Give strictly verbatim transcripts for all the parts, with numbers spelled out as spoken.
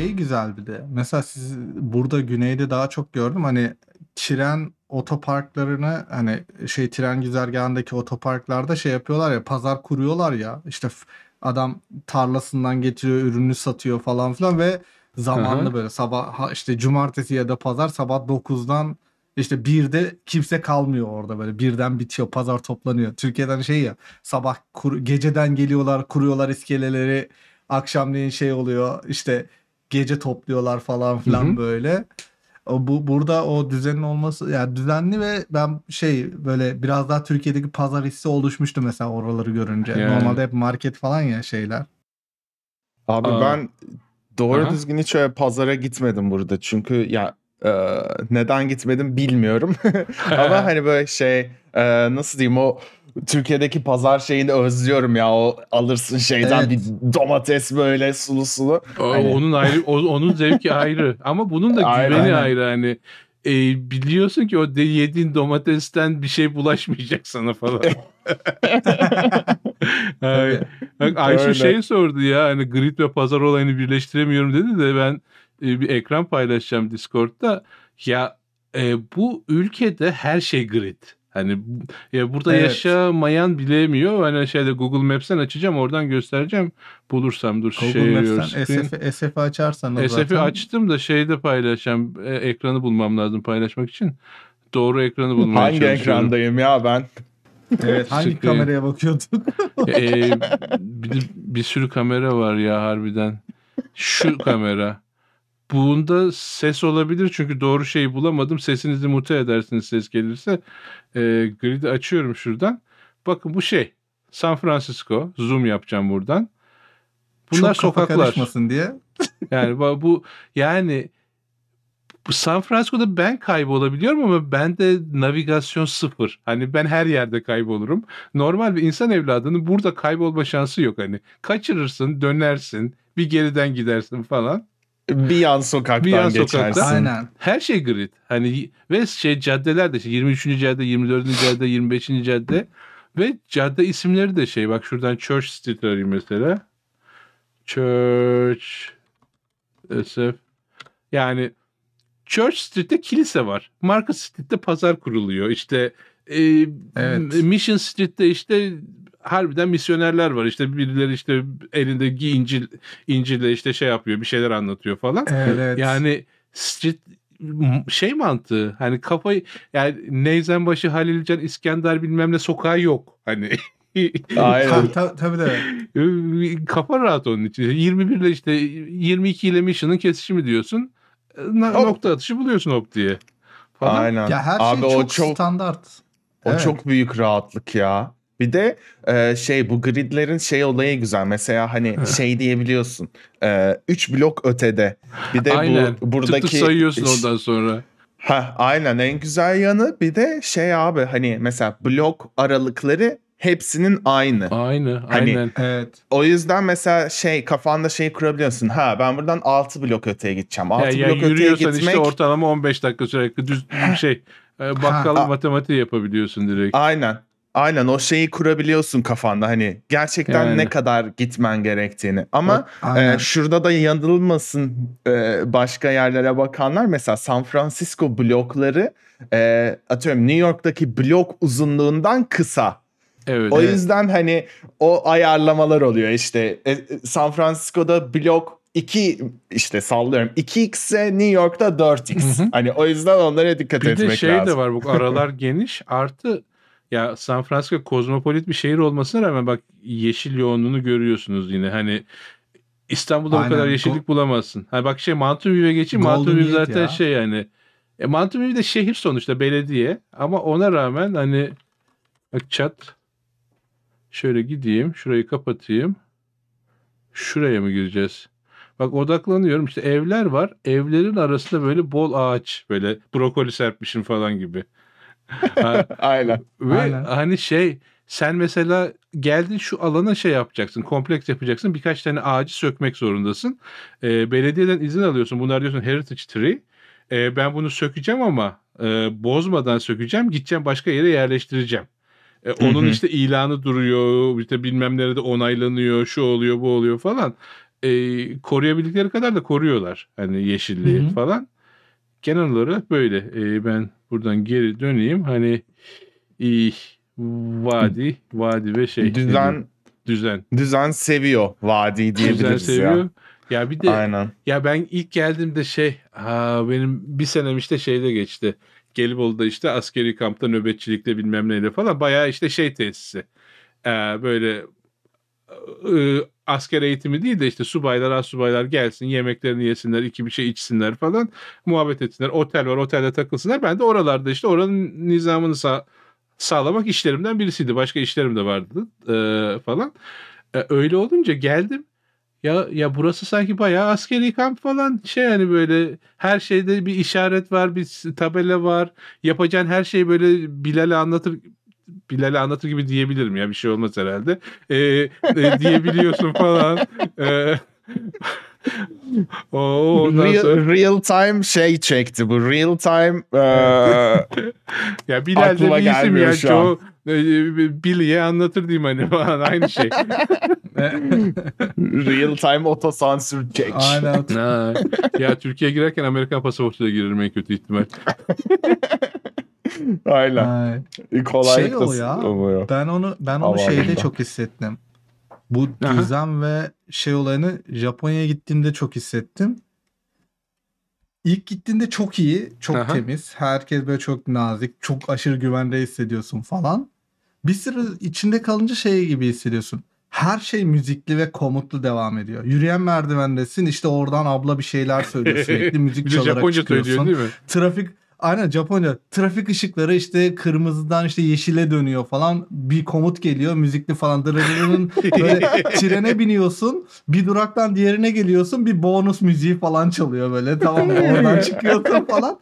Şeyi güzel bir de. Mesela siz burada güneyde daha çok gördüm hani tren otoparklarını hani şey tren güzergahındaki otoparklarda şey yapıyorlar ya pazar kuruyorlar ya işte f- adam tarlasından getiriyor ürünü satıyor falan filan ve zamanlı Aha. böyle sabah ha- işte cumartesi ya da pazar sabah dokuzdan işte birde kimse kalmıyor orada böyle birden bitiyor pazar toplanıyor. Türkiye'den şey ya sabah kur- geceden geliyorlar kuruyorlar iskeleleri akşamleyin şey oluyor işte gece topluyorlar falan Hı filan hı. böyle. O bu burada o düzenin olması yani düzenli ve ben şey böyle biraz daha Türkiye'deki pazar hissi oluşmuştu mesela oraları görünce. Yani. Normalde hep market falan ya şeyler. Abi Aa, ben doğru aha. düzgün hiç öyle pazara gitmedim burada. Çünkü ya e, neden gitmedim bilmiyorum. Ama hani böyle şey e, nasıl diyeyim o Türkiye'deki pazar şeyini özlüyorum ya. O alırsın şeyden bir Evet. domates böyle sulu sulu. O- Hani Onun ayrı, o- onun zevki ayrı. Ama bunun da aynen. güveni aynen. ayrı hani. E, biliyorsun ki o de- yediğin domatesten bir şey bulaşmayacak sana falan. Ay, Tabii. bak Ayşe Öyle. şey sordu ya hani grid ve pazar olayını birleştiremiyorum dedi de ben e, bir ekran paylaşacağım Discord'da. Ya e, bu ülkede her şey grid. Hani bu- ya burada Evet. yaşamayan bilemiyor. Hani şeyde Google Maps'ten açacağım oradan göstereceğim. Bulursam dur Google share Maps'ten screen. S F'i S F'i açarsanız S F'i zaten açtım da şeyde paylaşacağım. E, ekranı bulmam lazım paylaşmak için. Doğru ekranı bulmaya Hangi çalışıyorum. ekrandayım ya ben? evet hangi Screen. kameraya bakıyordun? Ee, bir, de bir sürü kamera var ya harbiden. Şu kamera. Bunda ses olabilir çünkü doğru şeyi bulamadım. Sesinizi mute edersiniz ses gelirse. Ee, grid'i açıyorum şuradan. Bakın bu şey. San Francisco. Zoom yapacağım buradan. Bunlar Çok kafa sokaklar. karışmasın diye. Yani bu bu- yani bu San Francisco'da ben kaybolabiliyorum ama ben de navigasyon sıfır. Hani ben her yerde kaybolurum. Normal bir insan evladının burada kaybolma şansı yok hani. Kaçırırsın, dönersin, bir geriden gidersin falan. Bir yan Bir yan sokaktan sokakta geçersin. Aynen. her şey grid. Hani ve şey caddeler de işte yirmi üçüncü cadde, yirmi dördüncü cadde, yirmi beşinci cadde ve cadde isimleri de şey bak şuradan Church Street arayayım mesela. Church S F. Yani Church Street'te kilise var. Market Street'te pazar kuruluyor. İşte e, Evet. Mission Street'te işte harbiden misyonerler var. İşte birileri işte elindeki İncil İncil'le işte şey yapıyor, bir şeyler anlatıyor falan. Evet evet. Yani street m- şey mantığı hani kafayı yani Neyzenbaşı, Halilcan, İskender bilmem ne sokağı yok. Hani Aynen. Ta, ta, tabii de. kafa rahat onun için. yirmi bir ile işte yirmi iki ile Mission'ın kesişimi diyorsun. Na- Hop. Nokta atışı buluyorsun hop diye falan. Aynen. Ya her Abi şey o çok çok standart. O Evet. çok büyük rahatlık ya. Bir de e, şey bu gridlerin şey olayı güzel. Mesela hani şey diyebiliyorsun. üç blok ötede. Bir de bu Aynen. Tık tık buradaki sayıyorsun ondan sonra. ha aynen en güzel yanı bir de şey abi hani mesela blok aralıkları hepsinin aynı. Aynı, Hani aynen. Evet. o yüzden mesela şey kafanda şey kurabiliyorsun. Ha ben buradan altı blok öteye gideceğim. Ya, altı ya blok öteye yürüyorsan işte gitmek ortalama on beş dakika sürekli düz şey e, Ha. bakkal a- matematiği yapabiliyorsun direkt. Aynen. Aynen o şeyi kurabiliyorsun kafanda hani gerçekten ne Yani kadar gitmen gerektiğini. Ama bak e, Aynen. şurada da yanılmasın e, başka yerlere bakanlar mesela San Francisco blokları e, atıyorum New York'taki blok uzunluğundan kısa. evet. O Evet. yüzden hani o ayarlamalar oluyor işte E, e, San Francisco'da blok iki işte sallıyorum iki x'e New York'ta Hı dört x. hı. Hani o yüzden onlara dikkat Bir de etmek şey de lazım. var bu aralar geniş artı ya San Francisco kozmopolit bir şehir olmasına rağmen bak yeşil yoğunluğunu görüyorsunuz yine hani İstanbul'da bu kadar Aynen. Go- yeşillik bulamazsın. Ha bak şey Mountain View'e geçeyim. Mountain Golden View Gate zaten ya. şey yani. E, Mountain View de şehir sonuçta belediye. Ama ona rağmen hani bak çat şöyle gideyim. Şurayı kapatayım. Şuraya mı gireceğiz? Bak odaklanıyorum. İşte evler var. Evlerin arasında böyle bol ağaç. Böyle brokoli serpmişim falan gibi. Ha, Aynen. ve Aynen. hani şey sen mesela geldin şu alana şey yapacaksın, kompleks yapacaksın. Birkaç tane ağacı sökmek zorundasın. Ee, belediyeden izin alıyorsun. Bunlar diyorsun heritage tree. Ee, ben bunu sökeceğim ama e, bozmadan sökeceğim. Gideceğim başka yere yerleştireceğim. E, Hı onun hı. işte ilanı duruyor. İşte bilmem nerede onaylanıyor. Şu oluyor, bu oluyor falan. e, koruyabildikleri kadar da koruyorlar. Hani yeşilliği Hı-hı. falan. Genel olarak böyle. E, ben buradan geri döneyim. Hani e, vadi, vadi ve şey. Düzen. Düzen. Düzen seviyor vadi diyebiliriz ya. Düzen seviyor. Ya. Ya bir de Aynen. ya ben ilk geldiğimde şey ha, benim bir senem işte şeyde geçti. Gelibolu'da işte askeri kampta nöbetçilikte bilmem neyle falan bayağı işte şey tesisi. Ee, böyle e, asker eğitimi değil de işte subaylar az subaylar gelsin yemeklerini yesinler iki bir şey içsinler falan muhabbet etsinler. Otel var otelde takılsınlar. Ben de oralarda işte oranın nizamını sağ, sağlamak işlerimden birisiydi. Başka işlerim de vardı e, falan. E, öyle olunca geldim. Ya ya burası sanki bayağı askeri kamp falan şey hani böyle her şeyde bir işaret var, bir tabela var. Yapacağın her şeyi böyle Bilal'e anlatır Bilal'e anlatır gibi diyebilirim ya bir şey olmaz herhalde. Ee, e, diyebiliyorsun falan. Ee, Oo, ondan real, sonra... real time şey çekti bu. Real time ee... ya Bilal'de bir isim ya çoğu Billy'ye anlatır diyeyim hani falan aynı şey. Real time otosansür çek. Aynen. Ya Türkiye'ye girerken Amerikan pasaportuyla girerim en kötü ihtimal. Aynen. Kolay şey o ya. Oluyor. Ben onu ben onu Avarında. şeyde çok hissettim. Bu düzen ve şey olayını Japonya'ya gittiğimde çok hissettim. İlk gittiğinde çok iyi, çok Aha. temiz. Herkes böyle çok nazik, çok aşırı güvende hissediyorsun falan. Bir süre içinde kalınca şey gibi hissediyorsun. Her şey müzikli ve komutlu devam ediyor. Yürüyen merdivendesin, işte oradan abla bir şeyler söylüyor sürekli. Müzik çalarak Japonca çıkıyorsun. Değil mi? Trafik, aynen Japonca. Trafik ışıkları işte kırmızıdan işte yeşile dönüyor falan. Bir komut geliyor, müzikli falan. Böyle trene biniyorsun, bir duraktan diğerine geliyorsun, bir bonus müziği falan çalıyor böyle. Tamam oradan çıkıyorsun falan.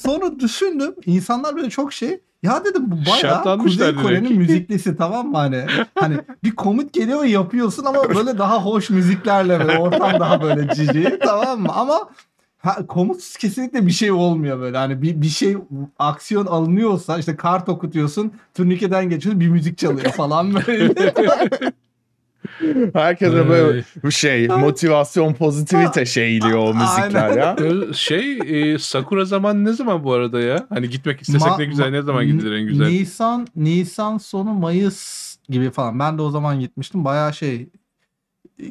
Sonra düşündüm, insanlar böyle çok şey... Ya dedim bu bayağı Kuzey Kore'nin müziklisi tamam mı hani? Hani bir komut geliyor ve yapıyorsun ama böyle daha hoş müziklerle ve ortam daha böyle cici tamam mı? Ama ha, komutsuz kesinlikle bir şey olmuyor böyle. Hani bir, bir şey aksiyon alınıyorsa işte kart okutuyorsun, turnikeden geçiyorsun bir müzik çalıyor falan böyle. Herkese böyle bir şey motivasyon pozitivite şeyliyor o müzikler ya. Şey e, Sakura zaman ne zaman bu arada ya? Hani gitmek istesek ma, ne güzel ma, ne zaman gidilir en güzel? Nisan Nisan sonu Mayıs gibi falan. Ben de o zaman gitmiştim. Bayağı şey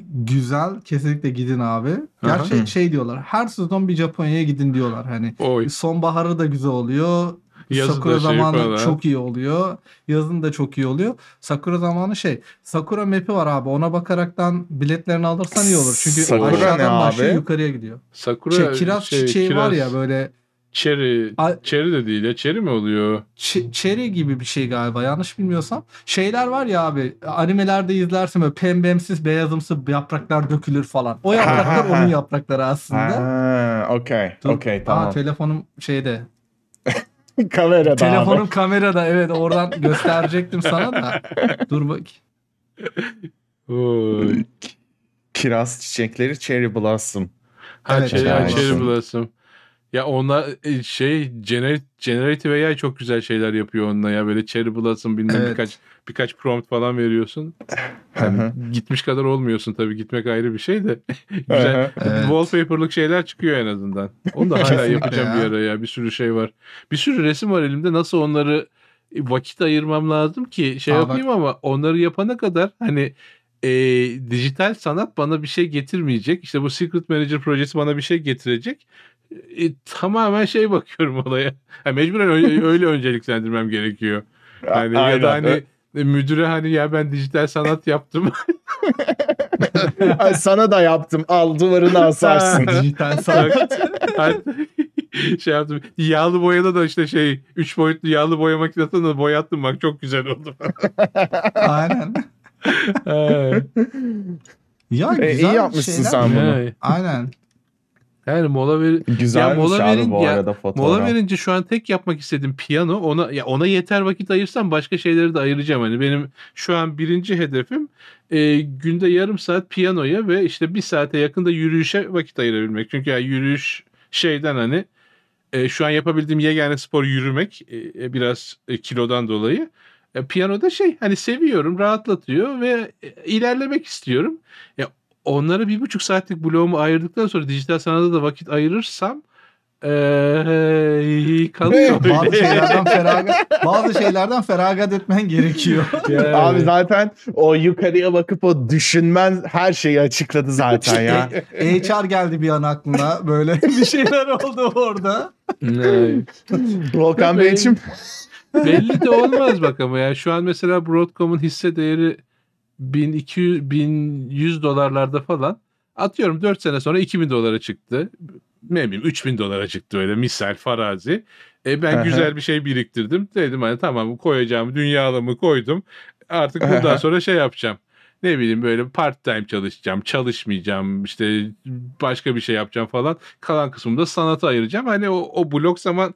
güzel kesinlikle gidin abi. Gerçi Aha. şey diyorlar. Her sezon bir Japonya'ya gidin diyorlar hani. Oy. Sonbaharı da güzel oluyor. Yazın Sakura zamanı şey çok iyi oluyor. Yazın da çok iyi oluyor. Sakura zamanı şey. Sakura map'i var abi. Ona bakaraktan biletlerini alırsan iyi olur. Çünkü Sakura aşağıdan başlıyor yukarıya gidiyor. Sakura şey, kiraz şey, çiçeği kiraz, var ya böyle. Çeri. A- çeri de değil ya. Çeri mi oluyor? Ç- çeri gibi bir şey galiba. Yanlış bilmiyorsam. Şeyler var ya abi. Animelerde izlersin böyle pembemsiz beyazımsı yapraklar dökülür falan. O yapraklar onun yaprakları aslında. Okey. Okey tamam. Aa, telefonum şeyde. Kamerada telefonum abi. Kamerada evet oradan gösterecektim sana da dur bak Oy. Kiraz çiçekleri cherry blossom ha evet, cherry, cherry, cherry blossom ya ona şey gener, generative A I çok güzel şeyler yapıyor onunla ya böyle cherry blossom bilmem evet. birkaç birkaç prompt falan veriyorsun yani gitmiş kadar olmuyorsun tabii gitmek ayrı bir şey de güzel evet. wallpaper'lık şeyler çıkıyor en azından onu da hala yapacağım bir ara ya bir sürü şey var bir sürü resim var elimde nasıl onları vakit ayırmam lazım ki şey Aa, yapayım bak. Ama onları yapana kadar hani E, dijital sanat bana bir şey getirmeyecek işte bu Secret Manager projesi bana bir şey getirecek e, tamamen şey bakıyorum olaya yani mecburen öyle, öyle önceliklendirmem gerekiyor yani A- ya da hani müdüre hani ya ben dijital sanat yaptım sana da yaptım al duvarını asarsın dijital sanat şey yaptım yağlı boyada da işte şey üç boyutlu yağlı boya makinesine de boyattım bak çok güzel oldu aynen ya e, iyi yapmışsın sen bunu. Yani. Aynen. Yani mola ver. Güzel mola verin bu ya, arada fotoğraf. Mola verince şu an tek yapmak istediğim piyano. Ona ya ona yeter vakit ayırsam başka şeyleri de ayıracağım hani benim şu an birinci hedefim e, günde yarım saat piyanoya ve işte bir saate yakında yürüyüşe vakit ayırabilmek. Çünkü yani yürüyüş şeyden hani e, şu an yapabildiğim yegane spor yürümek e, biraz e, kilodan dolayı. Piyano da şey hani seviyorum rahatlatıyor ve ilerlemek istiyorum. Ya onlara bir buçuk saatlik bloğumu ayırdıktan sonra dijital sanata da vakit ayırırsam Ee, kalıyor. Bazı şeylerden feragat, bazı şeylerden feragat etmen gerekiyor. Yani. Abi zaten o yukarıya bakıp o düşünmen her şeyi açıkladı zaten ya. H R geldi bir an aklına, böyle bir şeyler oldu orada. Broadcom Bey için belli de olmaz bak ama ya şu an mesela Broadcom'un hisse değeri bin iki yüz bin yüz dolarlarda falan, atıyorum dört sene sonra iki bin dolara çıktı. Ne bileyim üç bin dolara çıktı öyle misal farazi. E ben güzel bir şey biriktirdim. Dedim hani tamam koyacağım dünyalımı koydum. Artık bundan sonra şey yapacağım. Ne bileyim böyle part time çalışacağım. Çalışmayacağım işte başka bir şey yapacağım falan. Kalan kısmında sanata ayıracağım. Hani o, o blok zaman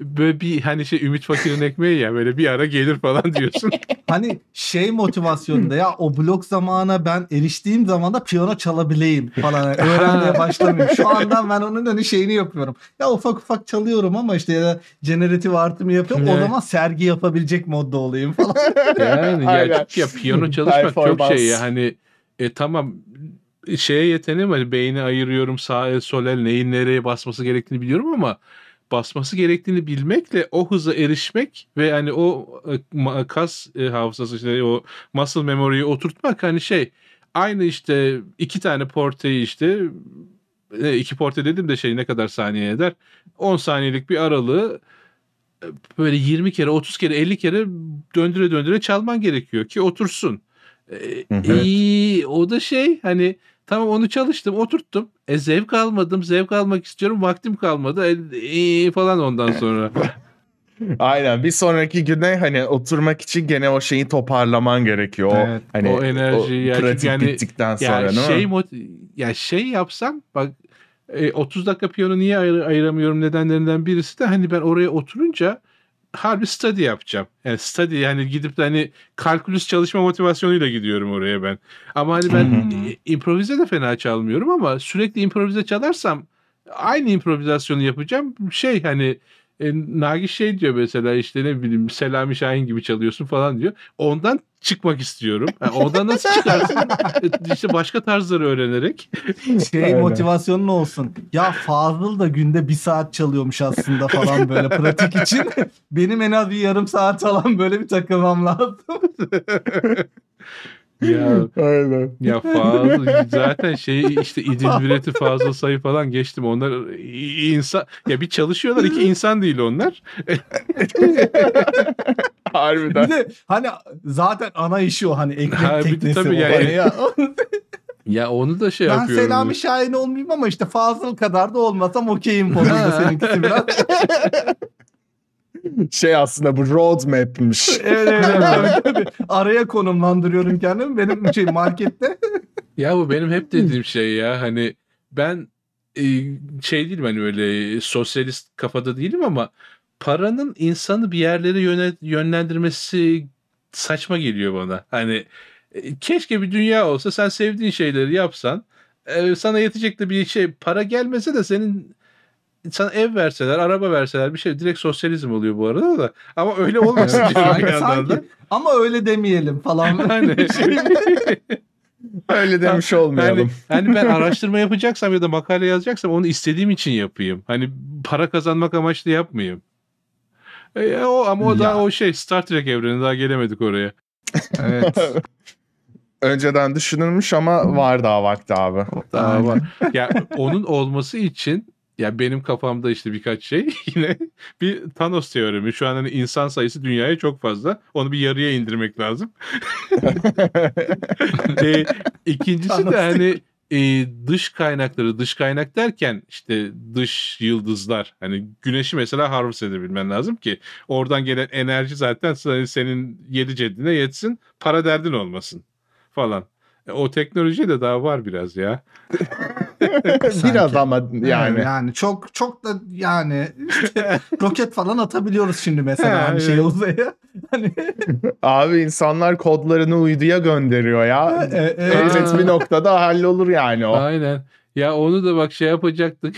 böyle bir hani şey Ümit Fakir'in ekmeği ya böyle bir ara gelir falan diyorsun. Hani şey motivasyonunda ya o blok zamana ben eriştiğim zaman da piyano çalabileyim falan. Öğrenmeye başlamıyorum. Şu andan ben onun hani şeyini yapıyorum. Ya ufak ufak çalıyorum ama işte ya da generatif artımı yapıyorum. O zaman sergi yapabilecek modda olayım falan. Yani ya, ya piyano çalışmak çok şey ya hani e, tamam şeye yeteneğim hani beyni ayırıyorum sağ el sol el neyin nereye basması gerektiğini biliyorum ama basması gerektiğini bilmekle o hıza erişmek ve hani o kas hafızası işte o muscle memory'yi oturtmak hani şey aynı işte iki tane porteyi işte iki porte dedim de şey ne kadar saniye eder on saniyelik bir aralığı böyle yirmi kere otuz kere elli kere döndüre döndüre çalman gerekiyor ki otursun. Evet. E, o da şey hani tamam onu çalıştım oturttum. E zevk almadım. Zevk almak istiyorum. Vaktim kalmadı. E, e, falan ondan sonra. Aynen. Bir sonraki güne hani oturmak için gene o şeyi toparlaman gerekiyor. Evet, o, hani, o enerjiyi. O pratik yani, bittikten sonra yani şey, ya şey yapsam bak e, otuz dakika piyano niye ayır, ayıramıyorum nedenlerinden birisi de hani ben oraya oturunca harbi study yapacağım. Yani study yani gidip de hani kalkülüs çalışma motivasyonuyla gidiyorum oraya ben. Ama hani ben improvize de fena çalmıyorum ama sürekli improvize çalarsam aynı improvizasyonu yapacağım. Şey hani e, Nagi şey diyor mesela işte ne bileyim Selami Şahin gibi çalıyorsun falan diyor. Ondan çıkmak istiyorum. Yani ondan nasıl çıkarsın? İşte başka tarzları öğrenerek. Şey aynen. Motivasyonun olsun. Ya Fazıl da günde bir saat çalıyormuş aslında falan böyle pratik için. Benim en az bir yarım saat falan böyle bir takılmam lazım. Ya, aynen. Ya Fazıl zaten şey işte İdil Üreti Fazıl Sayı falan geçtim. Onlar insan ya bir çalışıyorlar iki insan değil onlar. Harbiden. Bir de hani zaten ana işi o hani ekmek teknesi o yani. Ya. Ya onu da şey ben yapıyorum. Ben Selami Şahin olmayayım ama işte Fazıl kadar da olmasam okeyim konuyla seninkisi biraz. Şey aslında bu roadmap'miş. Evet, evet, evet. Araya konumlandırıyorum kendimi benim şey markette. Ya bu benim hep dediğim şey ya hani ben şey değilim hani öyle sosyalist kafada değilim ama paranın insanı bir yerlere yöne, yönlendirmesi saçma geliyor bana. Hani keşke bir dünya olsa sen sevdiğin şeyleri yapsan sana yetecek de bir şey para gelmese de senin sana ev verseler, araba verseler bir şey direkt sosyalizm oluyor bu arada da. Ama öyle olmasın diyorum bir yandan da. Ama öyle demeyelim falan. Hani, öyle demiş olmayalım. Hani, hani ben araştırma yapacaksam ya da makale yazacaksam onu istediğim için yapayım. Hani para kazanmak amaçlı yapmayayım. E, o, ama o da o şey Star Trek evreni daha gelemedik oraya. Evet. Önceden düşünülmüş ama var daha vakti abi. Daha var. Ya onun olması için ya benim kafamda işte birkaç şey yine bir Thanos teoremi. Şu an hani insan sayısı dünyaya çok fazla. Onu bir yarıya indirmek lazım. e, ikincisi de hani e, dış kaynakları, dış kaynak derken işte dış yıldızlar. Hani güneşi mesela harvest edebilmen lazım ki oradan gelen enerji zaten senin yedi cedine yetsin. Para derdin olmasın falan. E, o teknoloji de daha var biraz ya. Biraz ama yani. yani yani çok çok da yani işte roket falan atabiliyoruz şimdi mesela hani şey uzaya. Hani abi insanlar kodlarını uyduya gönderiyor ya. Evet, evet bir noktada hallolur yani o. Aynen. Ya onu da bak şey yapacaktık.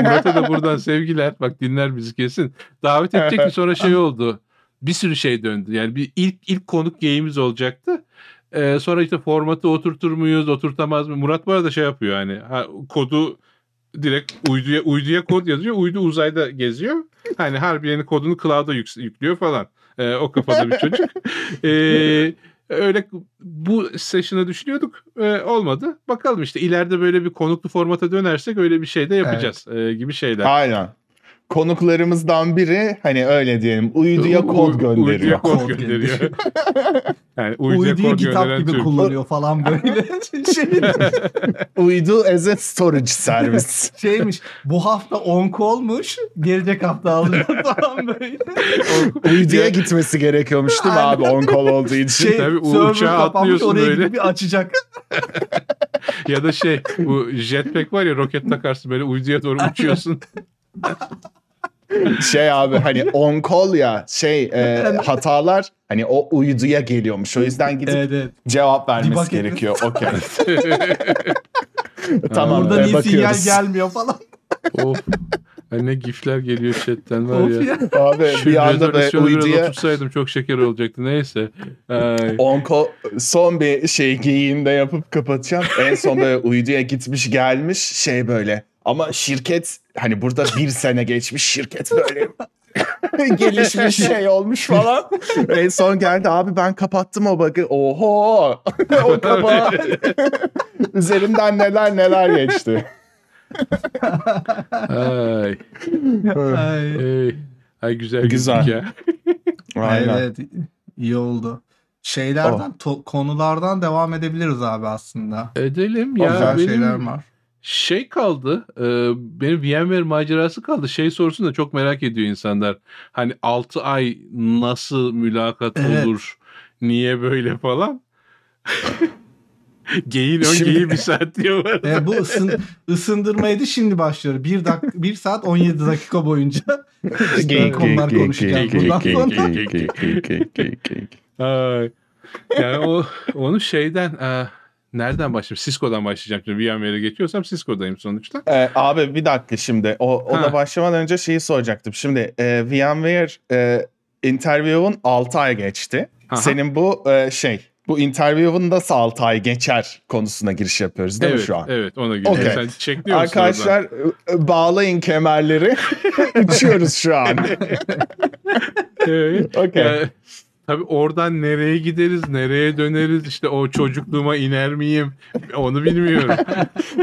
Murat'a da buradan sevgiler. Bak dinler bizi kesin. Davet edecekti sonra şey oldu. Bir sürü şey döndü. Yani bir ilk ilk konuk geyimiz olacaktı. Eee, sonra işte formatı oturtur muyuz, oturtamaz mı? Murat bu arada şey yapıyor yani, ha, kodu direkt uyduya uyduya kod yazıyor. Uydu uzayda geziyor. Hani Harbiye'nin kodunu cloud'a yük- yüklüyor falan. Eee, o kafada bir çocuk. Eee, öyle bu session'ı düşünüyorduk. Eee, olmadı. Bakalım işte ileride böyle bir konuklu formata dönersek öyle bir şey de Evet. yapacağız eee, gibi şeyler. Aynen. Konuklarımızdan biri hani öyle diyelim uyduya U- kod u- uyduya gönderiyor. kod Kod gönderiyor. gönderiyor. Yani uyduya Uyduyu kod kitap gönderen gibi Türk. kullanıyor falan böyle. şey, Uydu as a storage service. şeymiş, bu hafta on kolmuş, gelecek hafta alacağım falan böyle. Uyduya gitmesi gerekiyormuş değil mi abi on kol olduğu için? Şey, Tabii u- server uçağa kapanmış, atlıyorsun oraya böyle. gidip bir açacak. Ya da şey, bu jetpack var ya, roket takarsın böyle uyduya doğru uçuyorsun. Şey abi hani on kol ya şey e, hatalar hani o uyduya geliyormuş. O yüzden gidip Evet, evet. cevap Debug vermesi etmesi. gerekiyor. Okey. Tamam Burada e, niye sinyal bakıyoruz. gelmiyor falan. Of. Ay, ne gifler geliyor chatten var Of ya. ya. Abi Şu bir anda da rezolüsyonu biraz uyduya otursaydım çok şeker olacaktı. Neyse. Ay. on kol son bir şey geyiğini de yapıp kapatacağım. En son böyle uyduya gitmiş gelmiş şey böyle. Ama şirket hani burada bir sene geçmiş şirket böyle gelişmiş şey olmuş falan. En son geldi abi ben kapattım o bug'ı. Oho o kapağı. Üzerimden neler neler geçti. Ay. Ay. Ey. Ay güzel güldük Güzel. ya. Aynen. Evet, iyi oldu. Şeylerden, to- konulardan devam edebiliriz abi aslında. Edelim ya. Güzel şeyler Benim var. şey kaldı. E, benim VMware macerası kaldı. Şey sorusunu da çok merak ediyor insanlar. Hani altı ay nasıl mülakat Evet. olur? Niye böyle falan? Geyin ön Şimdi- geyin bir saat diyorlar. E, bu ısın, ısındırmaydı şimdi başlıyor. bir dakika, bir saat on yedi dakika boyunca işte Geyik, konular geyik, geyik, konuşacağız. geyik, Bundan geyik, geyik, sonra geyik, geyik, geyik, geyik, geyik, geyik. Ay. Yani o onu şeyden e, nereden başlayayım? Cisco'dan başlayacağım. Şimdi VMware'e geçiyorsam Cisco'dayım sonuçta. Ee, abi bir dakika şimdi o Ha. ona başlamadan önce şeyi soracaktım. Şimdi e, VMware e, interview'un altı ay geçti. Aha. Senin bu e, şey bu interview'un nasıl altı ay geçer konusuna giriş yapıyoruz değil mi Evet, şu an? evet ona geliyor. Okey. Sen çekliyor musun oradan? Arkadaşlar e, e, bağlayın kemerleri. Uçuyoruz şu an. Evet. Okey. Ee, tabii oradan nereye gideriz, nereye döneriz, işte o çocukluğuma iner miyim onu bilmiyorum.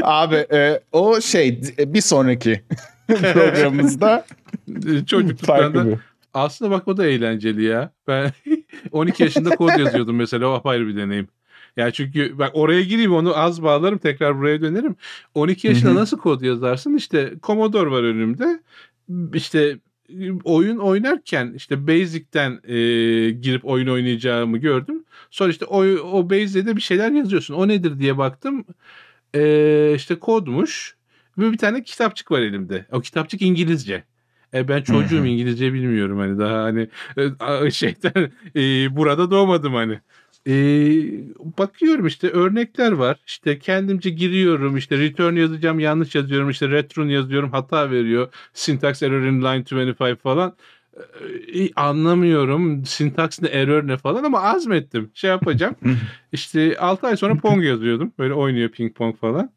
Abi e, o şey e, bir sonraki programımızda Ee, Çocukluktan farklı da bir. aslında bak o da eğlenceli ya. Ben on iki yaşında kod yazıyordum mesela, o apayrı bir deneyim. Yani çünkü bak oraya gireyim, onu az bağlarım, tekrar buraya dönerim. on iki yaşında Hı hı. nasıl kod yazarsın? İşte Commodore var önümde. İşte e, oyun oynarken işte Basic'ten e, girip oyun oynayacağımı gördüm. Sonra işte o, o Basic'te de bir şeyler yazıyorsun. O nedir diye baktım. E, işte kodmuş. Ve bir tane kitapçık var elimde. O kitapçık İngilizce. E ben Hı çocuğum, hı. İngilizce bilmiyorum hani, daha hani e, a- şeyden e, burada doğmadım hani. E, bakıyorum işte örnekler var. İşte kendimce giriyorum, işte return yazacağım, yanlış yazıyorum, işte return yazıyorum, hata veriyor. Syntax error in line yirmi beş falan. E, anlamıyorum syntax ne, error ne falan, ama azmettim. Şey yapacağım. İşte altı ay sonra Pong yazıyordum. Böyle oynuyor ping pong falan.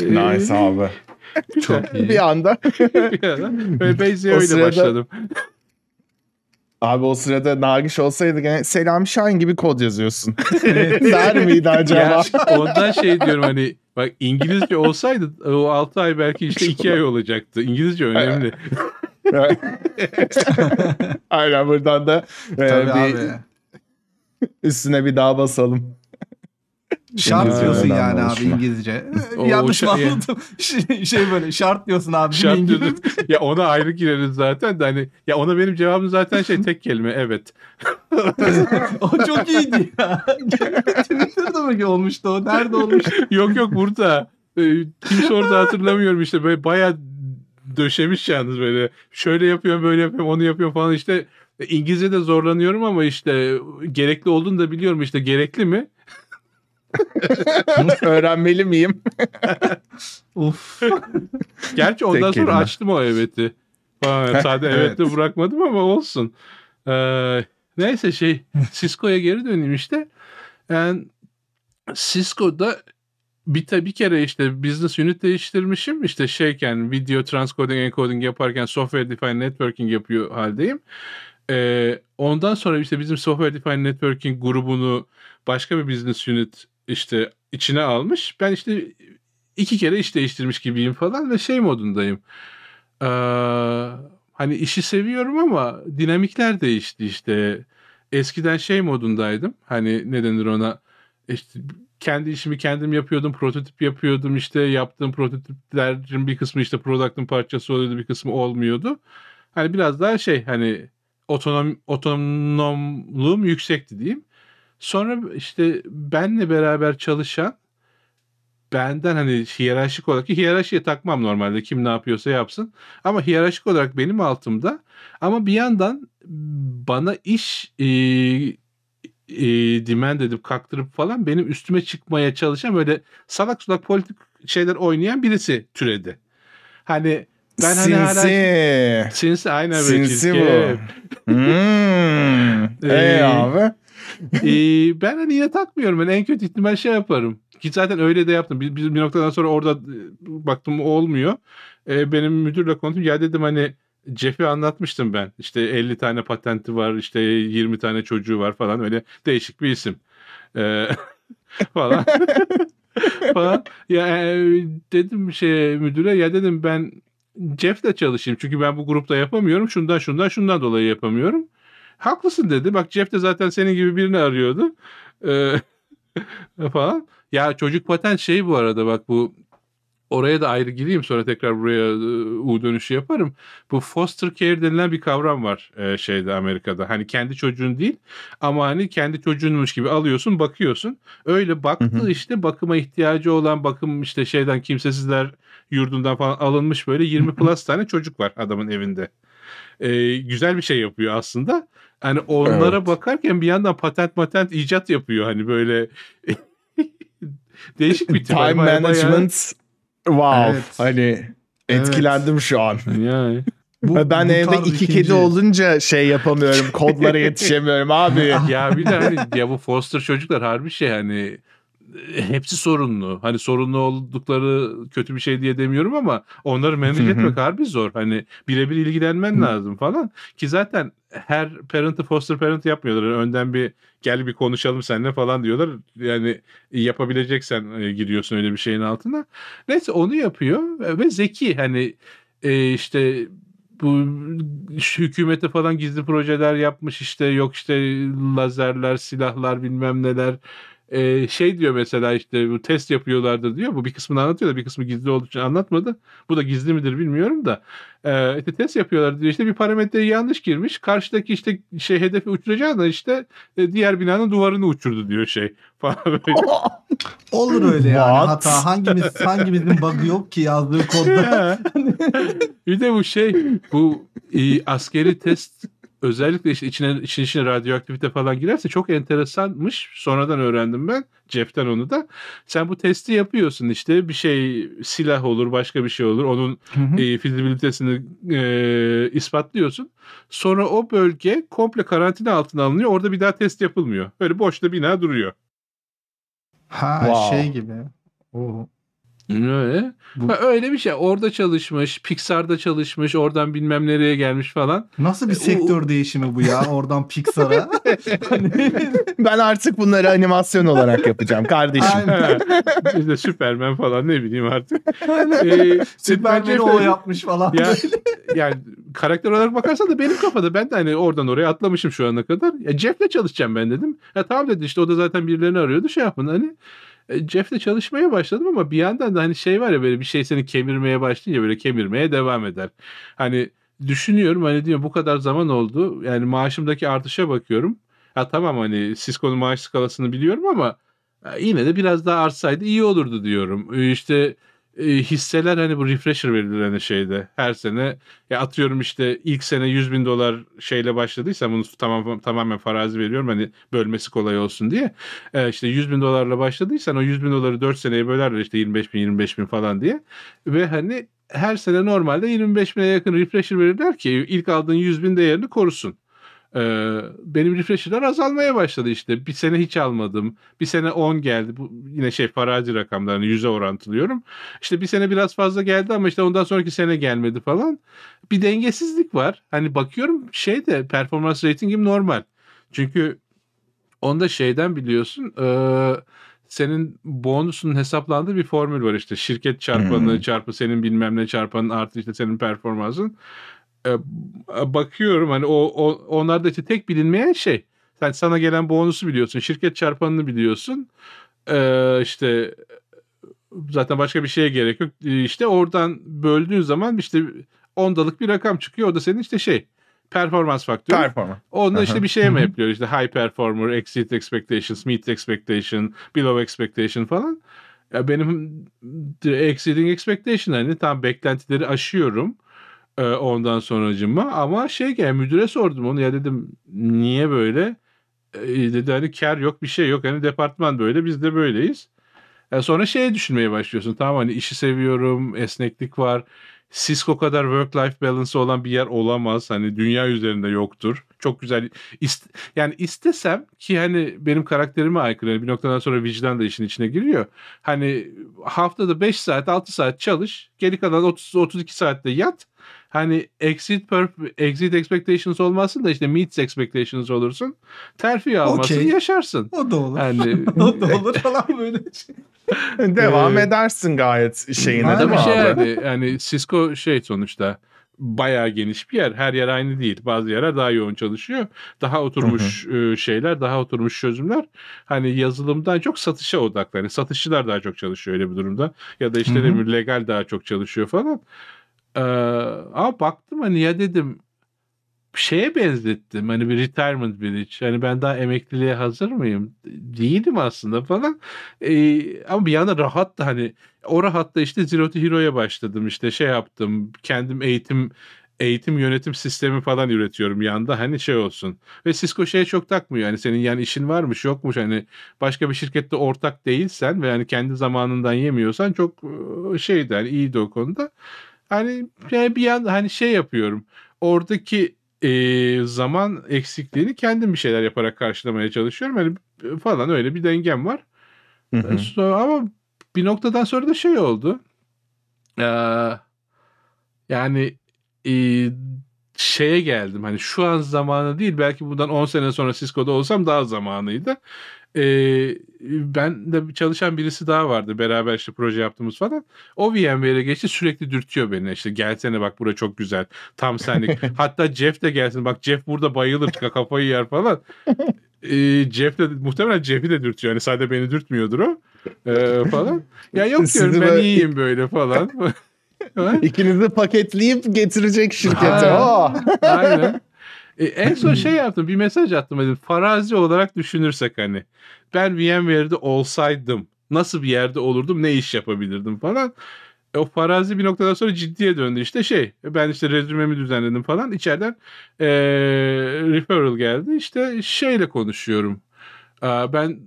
E, Nice abi. güzel. Çok iyi. Bir anda Böyle Beyzi'ye O öyle sırada başladım. Abi o sırada Nagiş olsaydı gene Selami Şahin gibi kod yazıyorsun. Evet. Der miydi Ya acaba? ondan şey diyorum hani, bak İngilizce olsaydı o altı ay belki işte iki ay olacaktı. İngilizce önemli. Aynen buradan da e, Tabii bir abi. üstüne bir daha basalım. Şart İngilizce diyorsun öğrenen yani abi oluşuna. İngilizce. O Yanlış mı şey- anladım? Şey, şey böyle şart diyorsun abi değil mi Şart İngiliz? diyorduk. Ya ona ayrı gireriz zaten de hani, ya ona benim cevabım zaten şey, tek kelime evet. O çok iyiydi ya. Twitter'da mı olmuştu o? Nerede olmuştu? Yok yok burada. Ee, kim sordu hatırlamıyorum işte, böyle bayağı döşemiş yalnız böyle. Şöyle yapıyorum, böyle yapıyorum, onu yapıyorum falan işte. E, İngilizce'de zorlanıyorum ama işte gerekli olduğunu da biliyorum, işte gerekli mi? Öğrenmeli miyim? Of. Gerçi ondan Tek sonra kelime. açtım o evet'i. Falan, yani sadece evet Evet. de bırakmadım ama olsun. Ee, neyse şey Cisco'ya geri döneyim işte. And Cisco'da bir, bir kere işte business unit değiştirmişim. İşte şeyken video transcoding encoding yaparken software defined networking yapıyor haldeyim. Ee, ondan sonra işte bizim software defined networking grubunu başka bir business unit işte içine almış. Ben işte iki kere iş değiştirmiş gibiyim falan ve şey modundayım. Ee, hani işi seviyorum ama dinamikler değişti işte. Eskiden şey modundaydım. Hani ne denir ona? İşte kendi işimi kendim yapıyordum, prototip yapıyordum, işte yaptığım prototiplerin bir kısmı işte product'ın parçası oluyordu, bir kısmı olmuyordu. Hani biraz daha şey hani otonom, otonomluğum yüksekti diyeyim. Sonra işte benle beraber çalışan, benden hani hiyerarşik olarak, ki hiyerarşiye takmam normalde, kim ne yapıyorsa yapsın, ama hiyerarşik olarak benim altımda ama bir yandan bana iş e, e, demand edip kaktırıp falan benim üstüme çıkmaya çalışan böyle salak sulak politik şeyler oynayan birisi türedi. Hani ben sinsi. Hani hala sinsi, aynen böyle sinsi bu. hmm. Ey abi. ee, ben hani yine takmıyorum. Ben en kötü ihtimal şey yaparım. Ki zaten öyle de yaptım. Bir, bir noktadan sonra orada baktım olmuyor. Ee, benim müdürle konuştum. Ya dedim hani Jeff'i anlatmıştım ben. İşte elli tane patenti var. İşte yirmi tane çocuğu var falan. Öyle değişik bir isim. Ee, falan. falan. Ya dedim şey müdüre, ya dedim ben Jeff'le çalışayım. Çünkü ben bu grupta yapamıyorum. Şundan şundan şundan dolayı yapamıyorum. Haklısın dedi. Bak Jeff de zaten senin gibi birini arıyordu. Ee, falan. Ya çocuk patent şey bu arada bak bu oraya da ayrı gireyim, sonra tekrar buraya U dönüşü yaparım. Bu foster care denilen bir kavram var e, şeyde Amerika'da. Hani kendi çocuğun değil ama hani kendi çocuğunmuş gibi alıyorsun, bakıyorsun. Öyle baktı, hı hı. işte bakıma ihtiyacı olan, bakım işte şeyden, kimsesizler yurdundan falan alınmış böyle yirmi plus tane çocuk var adamın evinde. Ee, güzel bir şey yapıyor aslında. Hani onlara evet. bakarken bir yandan patent matent icat yapıyor hani böyle değişik bir time management. Wow. Evet. Hani etkilendim evet. şu an. Yani. Bu, ben bu evde iki ikinci... kedi olunca şey yapamıyorum. Kodlara yetişemiyorum abi. Ya bir de hani ya bu foster çocuklar harbi şey hani hepsi sorunlu. Hani sorunlu oldukları kötü bir şey diye demiyorum ama onları manage etmek harbi zor. Hani birebir ilgilenmen Hı-hı. lazım falan. Ki zaten her parent'ı foster parent yapmıyorlar. Yani önden bir gel bir konuşalım seninle falan diyorlar. Yani yapabileceksen giriyorsun öyle bir şeyin altına. Neyse onu yapıyor ve zeki. Hani işte bu hükümete falan gizli projeler yapmış, işte yok işte lazerler, silahlar bilmem neler. Ee, şey diyor mesela işte bu test yapıyorlardı diyor. Bu bir kısmını anlatıyor da bir kısmı gizli olduğu için anlatmadı. Bu da gizli midir bilmiyorum da. Ee, işte test yapıyorlardı diyor. İşte bir parametreyi yanlış girmiş. Karşıdaki işte şey hedefi uçuracağına işte diğer binanın duvarını uçurdu diyor şey falan böyle. Olur öyle yani What? Hata. Hangimiz hangimizin bug'ı yok ki yazdığı kodda. Bir de bu şey bu e, askeri test özellikle işte içine, içine, içine radyoaktivite falan girerse çok enteresanmış. Sonradan öğrendim ben. Jeff'ten onu da. Sen bu testi yapıyorsun işte. Bir şey silah olur, başka bir şey olur. Onun hı hı. E, fizibilitesini e, ispatlıyorsun. Sonra o bölge komple karantina altına alınıyor. Orada bir daha test yapılmıyor. Böyle boşta bina duruyor. Ha wow. şey gibi. Oo. Öyle. Bu... Ha, öyle bir şey. Orada çalışmış, Pixar'da çalışmış, oradan bilmem nereye gelmiş falan. Nasıl bir sektör o... değişimi bu ya? Oradan Pixar'a. Ben artık bunları animasyon olarak yapacağım kardeşim. İşte Superman falan ne bileyim artık. ee, Superman'i o yapmış falan. Ya, yani karakter olarak bakarsan da benim kafada ben de hani oradan oraya atlamışım şu ana kadar. Ya Jeff'le çalışacağım ben dedim. Ya tamam dedi işte o da zaten birilerini arıyordu şey yapın hani. Jeff'le çalışmaya başladım ama bir yandan da hani şey var ya böyle bir şey seni kemirmeye başlayınca böyle kemirmeye devam eder. Hani düşünüyorum hani diyorum bu kadar zaman oldu. Yani maaşımdaki artışa bakıyorum. Ha tamam hani Cisco'nun maaş skalasını biliyorum ama yine de biraz daha artsaydı iyi olurdu diyorum. İşte hisseler hani bu refresher verilir hani şeyde her sene. Ya atıyorum işte ilk sene yüz bin dolar şeyle başladıysam bunu tamam, tamamen farazi veriyorum hani bölmesi kolay olsun diye. Ee, işte yüz bin dolarla başladıysan o yüz bin doları dört seneye bölerler işte yirmi beş bin yirmi beş bin falan diye. Ve hani her sene normalde yirmi beş bine yakın refresher verirler ki ilk aldığın yüz bin değerini korusun. Ee, benim refresh'ler azalmaya başladı işte. Bir sene hiç almadım. Bir sene on geldi. Bu yine şey farazi rakamlarını yüze orantılıyorum. İşte bir sene biraz fazla geldi ama işte ondan sonraki sene gelmedi falan. Bir dengesizlik var. Hani bakıyorum şey de performans ratingim normal. Çünkü onda şeyden biliyorsun eee senin bonusunun hesaplandığı bir formül var işte. Şirket çarpanı hmm. çarpı senin bilmem ne çarpanın artı işte senin performansın. Ee, bakıyorum hani o, o onlarda işte tek bilinmeyen şey. Sen sana gelen bonusu biliyorsun. Şirket çarpanını biliyorsun. Ee, işte zaten başka bir şeye gerek yok. İşte oradan böldüğün zaman işte ondalık bir rakam çıkıyor. O da senin işte şey. Performans faktörü. Performans. Onda işte bir şeye mi yapıyor? İşte high performer, exceed expectations, meet expectation, below expectation falan. Ya benim exceeding expectation hani tam beklentileri aşıyorum. Ee, ondan sonracıma ama şey gel yani müdüre sordum onu ya dedim niye böyle? Ee, dedi hani kar yok bir şey yok. Hani departman böyle biz de böyleyiz. Yani sonra şeye düşünmeye başlıyorsun. Tamam hani işi seviyorum, esneklik var. Cisco kadar work-life balance olan bir yer olamaz. Hani dünya üzerinde yoktur. Çok güzel. İst- yani istesem ki hani benim karakterime aykırı. Yani bir noktadan sonra vicdan da işin içine giriyor. Hani haftada beş saat altı saat çalış. Geri kalan otuz otuz iki saatte yat. Hani exceed, perf- exceed expectations olmazsın da işte meets expectations olursun. Terfi almasın okay. Yaşarsın. O da olur. Yani... o da olur falan böyle şey. Devam ee, edersin gayet şeyine değil mi şey abi? Yani, yani Cisco şey sonuçta bayağı geniş bir yer. Her yer aynı değil. Bazı yerler daha yoğun çalışıyor. Daha oturmuş Hı-hı. şeyler, daha oturmuş çözümler. Hani yazılımdan çok satışa odaklı. Yani satışçılar daha çok çalışıyor öyle bir durumda. Ya da işte Hı-hı. legal daha çok çalışıyor falan. Ee, ama baktım hani ya dedim şeye benzettim hani bir retirement village hani ben daha emekliliğe hazır mıyım değilim aslında falan ee, ama bir yana rahat da hani o rahatta işte Zero to Hero'ya başladım işte şey yaptım kendim eğitim eğitim yönetim sistemi falan üretiyorum yanda hani şey olsun ve Cisco şeye çok takmıyor hani senin yani işin varmış yokmuş hani başka bir şirkette ortak değilsen ve hani kendi zamanından yemiyorsan çok şeydi hani iyiydi o konuda hani yani bir yanda hani şey yapıyorum oradaki E, zaman eksikliğini kendim bir şeyler yaparak karşılamaya çalışıyorum. Hani falan öyle bir dengem var. Hı hı. Sonra, ama bir noktadan sonra da şey oldu. Ee, yani e, şeye geldim. Hani şu an zamanı değil. Belki bundan on sene sonra Cisco'da olsam daha zamanıydı. Ee, ben de çalışan birisi daha vardı. Beraber işte proje yaptığımız falan. O V M ware'e geçti. Sürekli dürtüyor beni. İşte gelsene bak bura çok güzel. Tam senlik. Hatta Jeff de gelsin. Bak Jeff burada bayılır. Kafayı yer falan. Ee, Jeff de muhtemelen Jeff'i de dürtüyor. Yani sadece beni dürtmüyordur o. Ee, falan. Ya yok diyorum ben böyle... iyiyim böyle falan. İkinizi paketleyip getirecek şirkete. Ha, aynen. E, en son şey yaptım bir mesaj attım dedim farazi olarak düşünürsek hani ben V M ware'de olsaydım nasıl bir yerde olurdum ne iş yapabilirdim falan e, o farazi bir noktadan sonra ciddiye döndü işte şey ben işte rezümemi düzenledim falan içeriden e, referral geldi işte şeyle konuşuyorum e, ben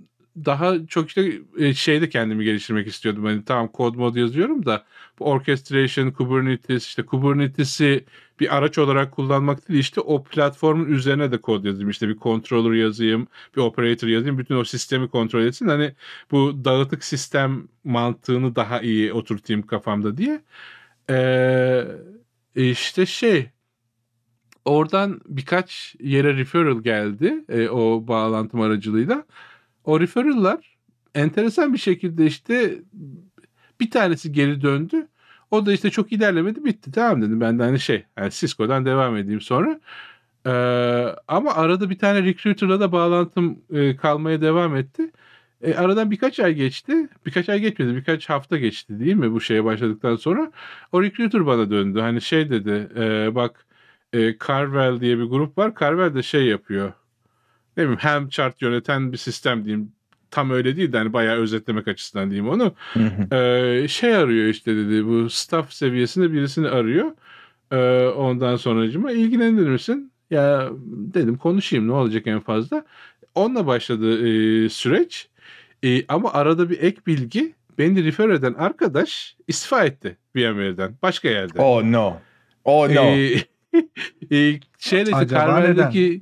daha çok işte e, şeyde kendimi geliştirmek istiyordum hani tamam kod mod yazıyorum da orchestration, Kubernetes işte Kubernetes'i bir araç olarak kullanmak değil işte o platformun üzerine de kod yazayım işte bir controller yazayım bir operator yazayım bütün o sistemi kontrol etsin hani bu dağıtık sistem mantığını daha iyi oturtayım kafamda diye ee, işte şey oradan birkaç yere referral geldi e, o bağlantım aracılığıyla o referral'lar enteresan bir şekilde işte bir tanesi geri döndü. O da işte çok ilerlemedi bitti. Tamam dedim ben de hani şey yani Cisco'dan devam edeyim sonra. Ee, ama arada bir tane recruiter'la da bağlantım e, kalmaya devam etti. E, aradan birkaç ay geçti. Birkaç ay geçmedi. Birkaç hafta geçti değil mi bu şeye başladıktan sonra. O recruiter bana döndü. Hani şey dedi e, bak e, Carvel diye bir grup var. Carvel de şey yapıyor. Ne bileyim hem chart yöneten bir sistem diyeyim. Tam öyle değil de hani bayağı özetlemek açısından diyeyim onu. ee, şey arıyor işte dedi bu staff seviyesinde birisini arıyor. Ee, ondan sonracıma ilgilenir misin? Ya dedim konuşayım ne olacak en fazla. Onunla başladı e, süreç. E, ama arada bir ek bilgi beni refer eden arkadaş istifa etti V M ware'den. Başka yerde. Oh no. Oh no. E, e, şeyle işte Carver'deki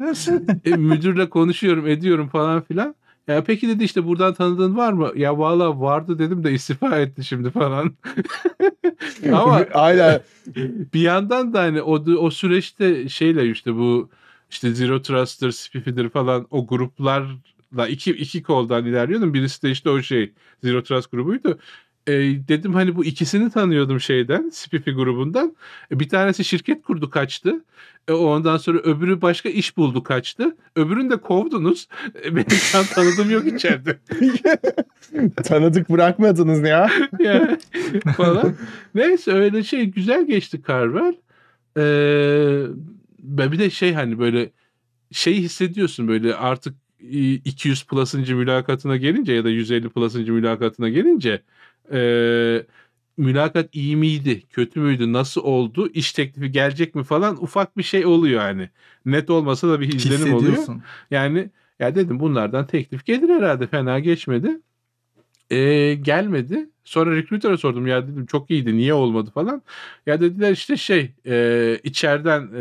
müdürle konuşuyorum ediyorum falan filan. Ya peki dedi işte buradan tanıdığın var mı? Ya valla vardı dedim de istifa etti şimdi falan. Ama aynen. Bir yandan da hani o, o süreçte şeyle işte bu işte Zero Trust'tır, Spiffy'dir falan o gruplarla iki, iki koldan ilerliyordum. Birisi de işte o şey Zero Trust grubuydu. E, dedim hani bu ikisini tanıyordum şeyden, Spiffy grubundan. E, bir tanesi şirket kurdu kaçtı. E, ondan sonra öbürü başka iş buldu kaçtı. Öbürünü de kovdunuz. E, benim tam tanıdığım yok içeride. Tanıdık bırakmadınız ya. Ya falan. Neyse öyle şey güzel geçti Carver. E, bir de şey hani böyle şey hissediyorsun böyle artık iki yüz plus'ıncı mülakatına gelince ya da yüz elli plus'ıncı mülakatına gelince Ee, mülakat iyi miydi, kötü müydü, nasıl oldu, iş teklifi gelecek mi falan ufak bir şey oluyor yani. Net olmasa da bir izlenim oluyor. Yani ya dedim bunlardan teklif gelir herhalde, fena geçmedi. Ee, gelmedi. Sonra recruiter'a sordum ya dedim çok iyiydi niye olmadı falan. Ya dediler işte şey e, içeriden e,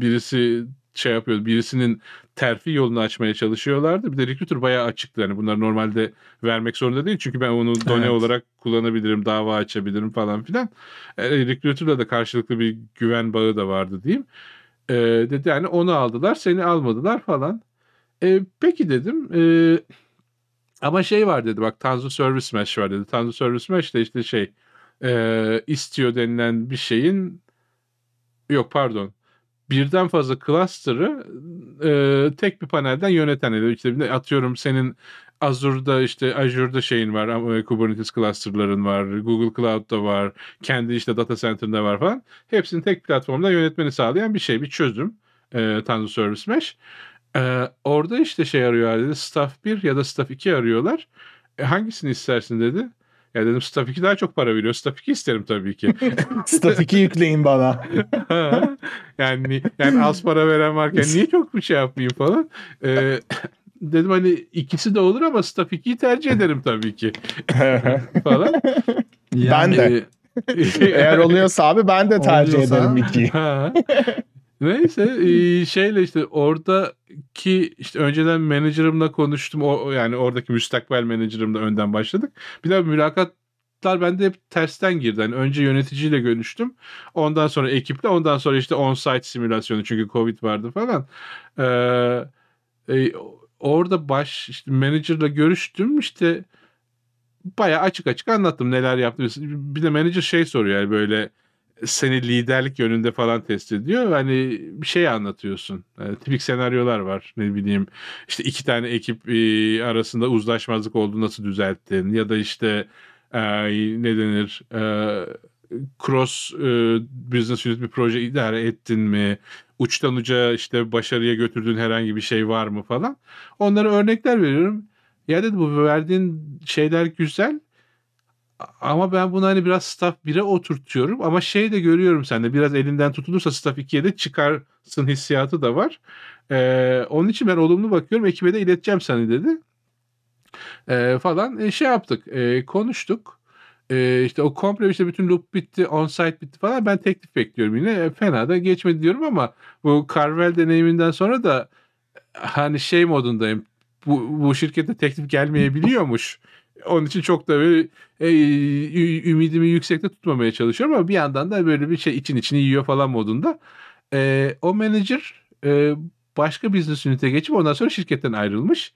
birisi şey yapıyordu, birisinin terfi yolunu açmaya çalışıyorlardı. Bir de recruiter bayağı açıktı. Yani bunları normalde vermek zorunda değil. Çünkü ben onu done evet. olarak kullanabilirim, dava açabilirim falan filan. E, recruiter'la da karşılıklı bir güven bağı da vardı diyeyim. E, dedi yani onu aldılar, seni almadılar falan. E, peki dedim. E, ama şey var dedi bak Tanzu Service Mesh var dedi. Tanzu Service Mesh de işte şey e, istiyor denilen bir şeyin yok pardon. Birden fazla cluster'ı e, tek bir panelden yöneten. İşte atıyorum senin Azure'da işte Azure'da şeyin var, Kubernetes cluster'ların var, Google Cloud'da var, kendi işte data center'ında var falan. Hepsini tek platformda yönetmeni sağlayan bir şey, bir çözüm. E, Tanzu Service Mesh. E, orada işte şey arıyor dedi, Staff bir ya da Staff iki arıyorlar. E, hangisini istersin dedi. Ya dedim Staff iki daha çok para veriyor. Staff iki isterim tabii ki. Staff iki yükleyin bana. yani yani az para veren varken niye çok bir şey yapmayayım falan. Ee, dedim hani ikisi de olur ama Staff ikiyi tercih ederim tabii ki. falan. Yani, ben de. Eğer oluyorsa abi ben de tercih oluyorsa, ederim ikiyi. Neyse şeyle işte oradaki işte önceden menajerimle konuştum. O, yani oradaki müstakbel menajerimle önden başladık. Bir de mülakatlar bende hep tersten girdi. Yani önce yöneticiyle görüştüm. Ondan sonra ekiple. Ondan sonra işte on-site simülasyonu. Çünkü Covid vardı falan. Ee, e, orada baş işte menajerle görüştüm. İşte bayağı açık açık anlattım neler yaptım. Bir de menajer şey soruyor yani böyle seni liderlik yönünde falan test ediyor. Hani bir şey anlatıyorsun. Yani tipik senaryolar var. Ne bileyim işte iki tane ekip e, arasında uzlaşmazlık oldu nasıl düzelttin? Ya da işte e, ne denir e, cross e, business unit bir proje idare ettin mi? Uçtan uca işte başarıya götürdüğün herhangi bir şey var mı falan. Onlara örnekler veriyorum. Ya dedi bu verdiğin şeyler güzel. Ama ben bunu hani biraz Staff bire oturtuyorum. Ama şey de görüyorum sende. Biraz elinden tutulursa Staff ikiye de çıkarsın hissiyatı da var. Ee, onun için ben olumlu bakıyorum. Ekibe de ileteceğim seni dedi. Ee, falan e, şey yaptık. E, konuştuk. E, işte o komple işte bütün loop bitti. On-site bitti falan. Ben teklif bekliyorum yine. E, fena da geçmedi diyorum ama bu Carvel deneyiminden sonra da hani şey modundayım. Bu, bu şirkete teklif gelmeyebiliyormuş. Onun için çok da böyle e, ümidimi yüksekte tutmamaya çalışıyorum ama bir yandan da böyle bir şey için içini yiyor falan modunda. E, o menajer e, başka business unit'e geçip ondan sonra şirketten ayrılmış.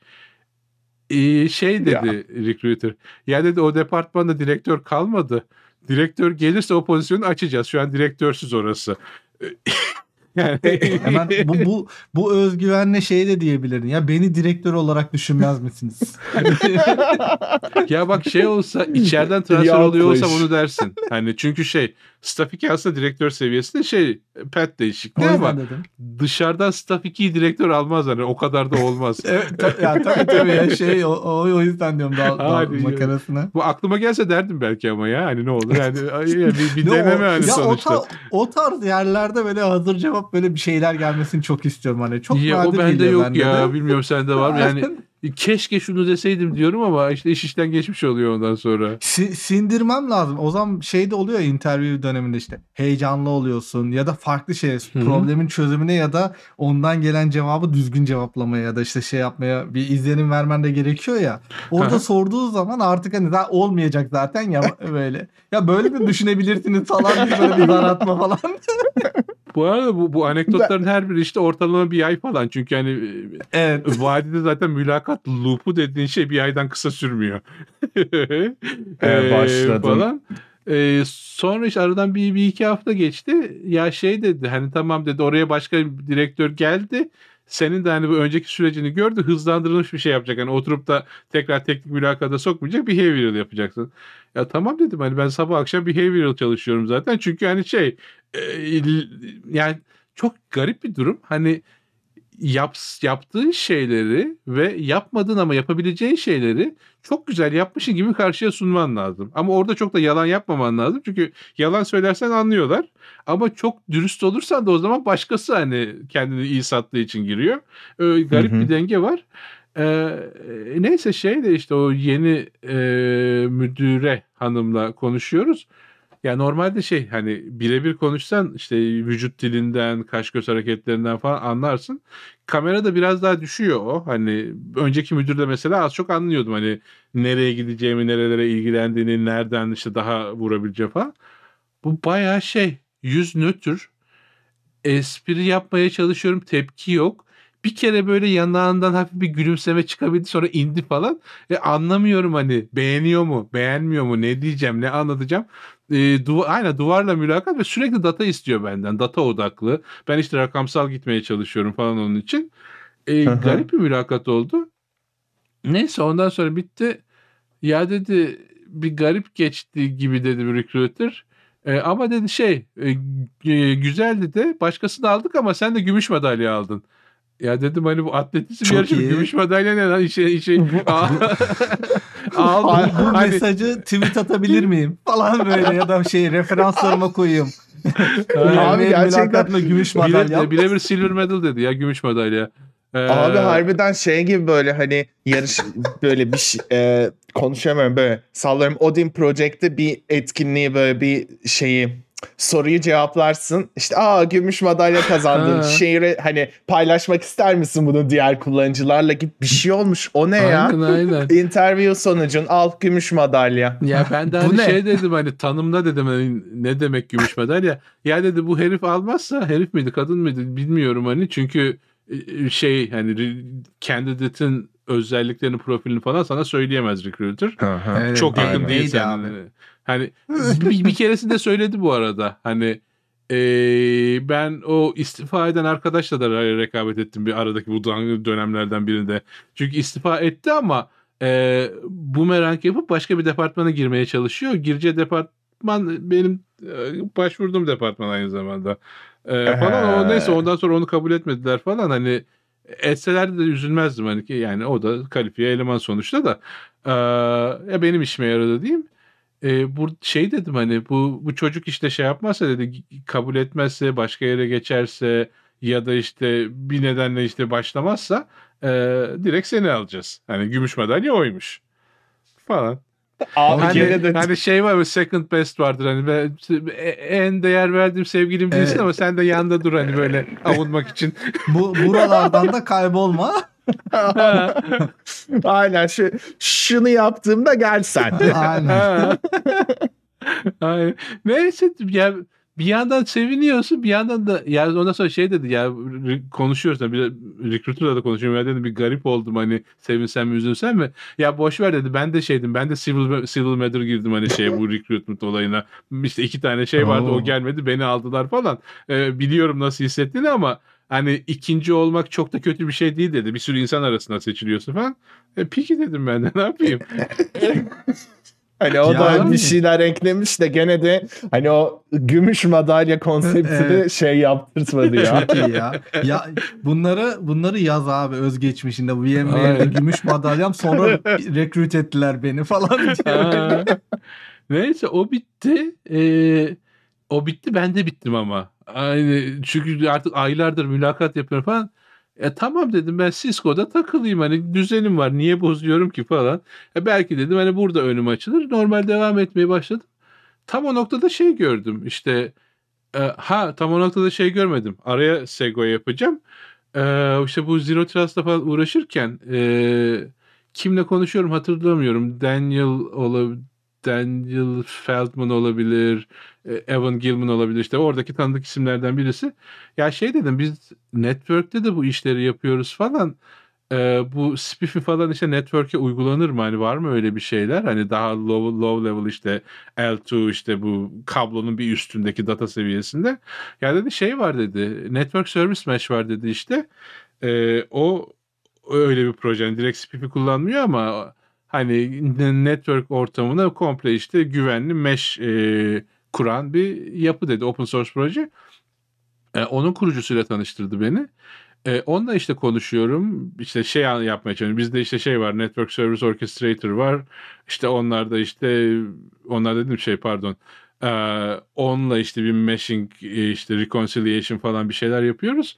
E, şey dedi ya. Recruiter. Ya dedi o departmanda direktör kalmadı. Direktör gelirse o pozisyonu açacağız. Şu an direktörsüz orası. Yani hemen bu, bu bu özgüvenle şey de diyebilirdin ya beni direktör olarak düşünmez misiniz? Ya bak şey olsa içeriden transfer oluyor olsa bunu dersin. Hani çünkü şey Staff iki aslında direktör seviyesinde şey pet değişikliği ama dedim. Dışarıdan Staff ikiyi direktör almaz hani o kadar da olmaz. Evet tabii ya, tabii tabii ya şey o, o yüzden diyorum dal, dal makarasına. Bu aklıma gelse derdim belki ama ya hani ne olur yani bir, bir deneme hani ya sonuçta. O, ta, o tarz yerlerde böyle hazır cevap böyle bir şeyler gelmesini çok istiyorum hani çok ya, nadir geliyor bende. O bende yok ya de. Bilmiyorum sende var mı yani keşke şunu deseydim diyorum ama işte iş işten geçmiş oluyor ondan sonra. S- sindirmem lazım. O zaman şey de oluyor ya, interview döneminde işte heyecanlı oluyorsun ya da farklı şey, Hı-hı. problemin çözümüne ya da ondan gelen cevabı düzgün cevaplamaya ya da işte şey yapmaya bir izlenim vermen de gerekiyor ya. Orada Hı-hı. sorduğu zaman artık hani daha olmayacak zaten ya böyle. Ya böyle de düşünebilirsiniz falan diye böyle bir daratma falan. Bu arada bu, bu anekdotların her biri işte ortalama bir ay falan. Çünkü hani evet. vadide zaten mülakat loop'u dediğin şey bir aydan kısa sürmüyor. ee, Başladım. Falan. Ee, sonra işte aradan bir, bir iki hafta geçti. Ya şey dedi, hani tamam dedi, oraya başka bir direktör geldi. Senin de hani bu önceki sürecini gördü. Hızlandırılmış bir şey yapacak. Hani oturup da tekrar teknik mülakata sokmayacak. Behavioral yapacaksın. Ya tamam dedim, hani ben sabah akşam behavioral çalışıyorum zaten. Çünkü hani şey yani çok garip bir durum. Hani yap, yaptığın şeyleri ve yapmadığın ama yapabileceğin şeyleri çok güzel yapmışın gibi karşıya sunman lazım. Ama orada çok da yalan yapmaman lazım. Çünkü yalan söylersen anlıyorlar. Ama çok dürüst olursan da o zaman başkası hani kendini iyi sattığı için giriyor. Ee, garip hı hı. bir denge var. Ee, neyse şey de işte o yeni e, müdüre hanımla konuşuyoruz. Ya normalde şey hani birebir konuşsan işte vücut dilinden, kaş göz hareketlerinden falan anlarsın. Kamerada biraz daha düşüyor o. Hani önceki müdürde mesela az çok anlıyordum hani nereye gideceğimi, nerelere ilgilendiğini, nereden işte daha vurabileceğim falan. Bu bayağı şey, yüz nötr. Espri yapmaya çalışıyorum, tepki yok. Bir kere böyle yanağından hafif bir gülümseme çıkabildi, sonra indi falan. E anlamıyorum hani beğeniyor mu, beğenmiyor mu, ne diyeceğim, ne anlatacağım. E, duva- Aynen duvarla mülakat ve sürekli data istiyor benden. Data odaklı. Ben işte rakamsal gitmeye çalışıyorum falan onun için. E, garip bir mülakat oldu. Neyse ondan sonra bitti. Ya dedi bir garip geçti gibi dedi bir recruiter. E, ama dedi şey e, e, güzeldi de başkasını aldık ama sen de gümüş madalya aldın. Ya dedim hani bu atletizm yarışı mı? Gümüş madalya ne lan? İşe, işe. Abi, bu mesajı tweet atabilir miyim? Falan böyle ya da şey referanslarıma koyayım. Abi gerçekten gümüş madalya. Bire bir silver medal dedi ya, gümüş madalya. Ee... Abi harbiden şey gibi böyle hani yarış böyle bir şey e, konuşamıyorum böyle sallarım. Odin Project'te bir etkinliği böyle bir şeyi. Soruyu cevaplarsın. İşte aa gümüş madalya kazandın. Şehire hani paylaşmak ister misin bunu diğer kullanıcılarla gibi bir şey olmuş. O ne ya? Aynen aynen. Interview sonucun al gümüş madalya. Ya ben de hani ne? şey dedim hani tanımla dedim hani ne demek gümüş madalya? Ya dedi bu herif almazsa, herif miydi kadın mıydı bilmiyorum hani, çünkü şey hani candidate'in özelliklerini, profilini falan sana söyleyemez recruiter. Evet, çok yakın aynen. değil sen. Hani bir, bir keresinde söyledi bu arada. Hani e, ben o istifa eden arkadaşla da rekabet ettim bir aradaki bu dönemlerden birinde. Çünkü istifa etti ama e, bumerang yapıp başka bir departmana girmeye çalışıyor. Gireceği departman benim e, başvurduğum departman aynı zamanda. E, falan o neyse ondan sonra onu kabul etmediler falan hani. Etseler de üzülmezdim hani ki yani o da kalifiye eleman sonuçta da e, ya benim işime yaradı diyeyim. E, bu şey dedim hani bu bu çocuk işte şey yapmazsa dedi, kabul etmezse, başka yere geçerse ya da işte bir nedenle işte başlamazsa e, direkt seni alacağız. Hani gümüş madalya oymuş falan. Abi hani, de... hani şey var, second best vardır hani ben, en değer verdiğim sevgilim değilsin evet. ama sen de yanında dur hani böyle avunmak için. Bu buralardan da kaybolma. Aynen şu, şunu yaptığımda gel sen. Aynen. Aynen. Neyse ya bir yandan seviniyorsun bir yandan da ya ondan sonra şey dedi ya konuşuyoruz da bir recruiter'la da konuşuyorum ya dedim bir garip oldum hani sevinsem mi üzülsem mi ya boşver dedi ben de şeydim ben de civil, civil matter girdim hani şey bu recruitment olayına işte iki tane şey vardı Oo. o gelmedi beni aldılar falan ee, biliyorum nasıl hissettiğini ama hani ikinci olmak çok da kötü bir şey değil dedi bir sürü insan arasında seçiliyorsun falan e, peki dedim ben de ne yapayım. Hani o ya da abi. Bir şeyler eklemiş de gene de hani o gümüş madalya konseptini evet. şey yaptırtmadı ya. Çok iyi ya. Ya bunları bunları yaz abi özgeçmişinde. V M A'de gümüş madalyam sonra recruit ettiler beni falan diye. Neyse o bitti. Ee, o bitti ben de bittim ama. Aynı çünkü artık aylardır mülakat yapıyorum falan. E tamam dedim, ben Cisco'da takılayım, hani düzenim var, niye bozuyorum ki falan. E belki dedim hani burada önüm açılır, normal devam etmeye başladım. Tam o noktada şey gördüm işte, e, ha tam o noktada şey görmedim, araya segue yapacağım. E, işte bu Zero Trust'la falan uğraşırken e, kimle konuşuyorum hatırlamıyorum, Daniel olabilir, Daniel Feldman olabilir, Evan Gilman olabilir, işte oradaki tanıdık isimlerden birisi. Ya şey dedim, biz network'te de bu işleri yapıyoruz falan. Ee, bu spiff'i falan işte network'e uygulanır mı? Hani var mı öyle bir şeyler? Hani daha low, low level işte el iki, işte bu kablonun bir üstündeki data seviyesinde. Ya dedi şey var dedi, network service mesh var dedi işte. Ee, o öyle bir proje. Yani direkt spiff'i kullanmıyor ama hani network ortamına komple işte güvenli mesh e, kuran bir yapı dedi. Open source proje. E, onun kurucusuyla tanıştırdı beni. E, onunla işte konuşuyorum. İşte şey yapmaya çalışıyorum. Bizde işte şey var. Network Service Orchestrator var. İşte onlar da işte onlar dedim şey pardon. E, onunla işte bir meshing, işte reconciliation falan bir şeyler yapıyoruz.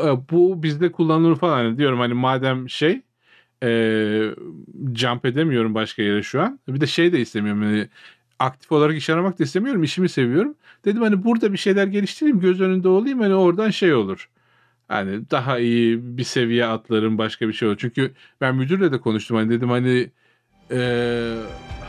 E, bu bizde kullanılır falan diyorum. Hani madem şey E, jump edemiyorum başka yere şu an. Bir de şey de istemiyorum. Yani aktif olarak iş aramak da istemiyorum. İşimi seviyorum. Dedim hani burada bir şeyler geliştireyim. Göz önünde olayım. Hani oradan şey olur. Hani daha iyi bir seviye atlarım. Başka bir şey olur. Çünkü ben müdürle de konuştum. Hani dedim hani eee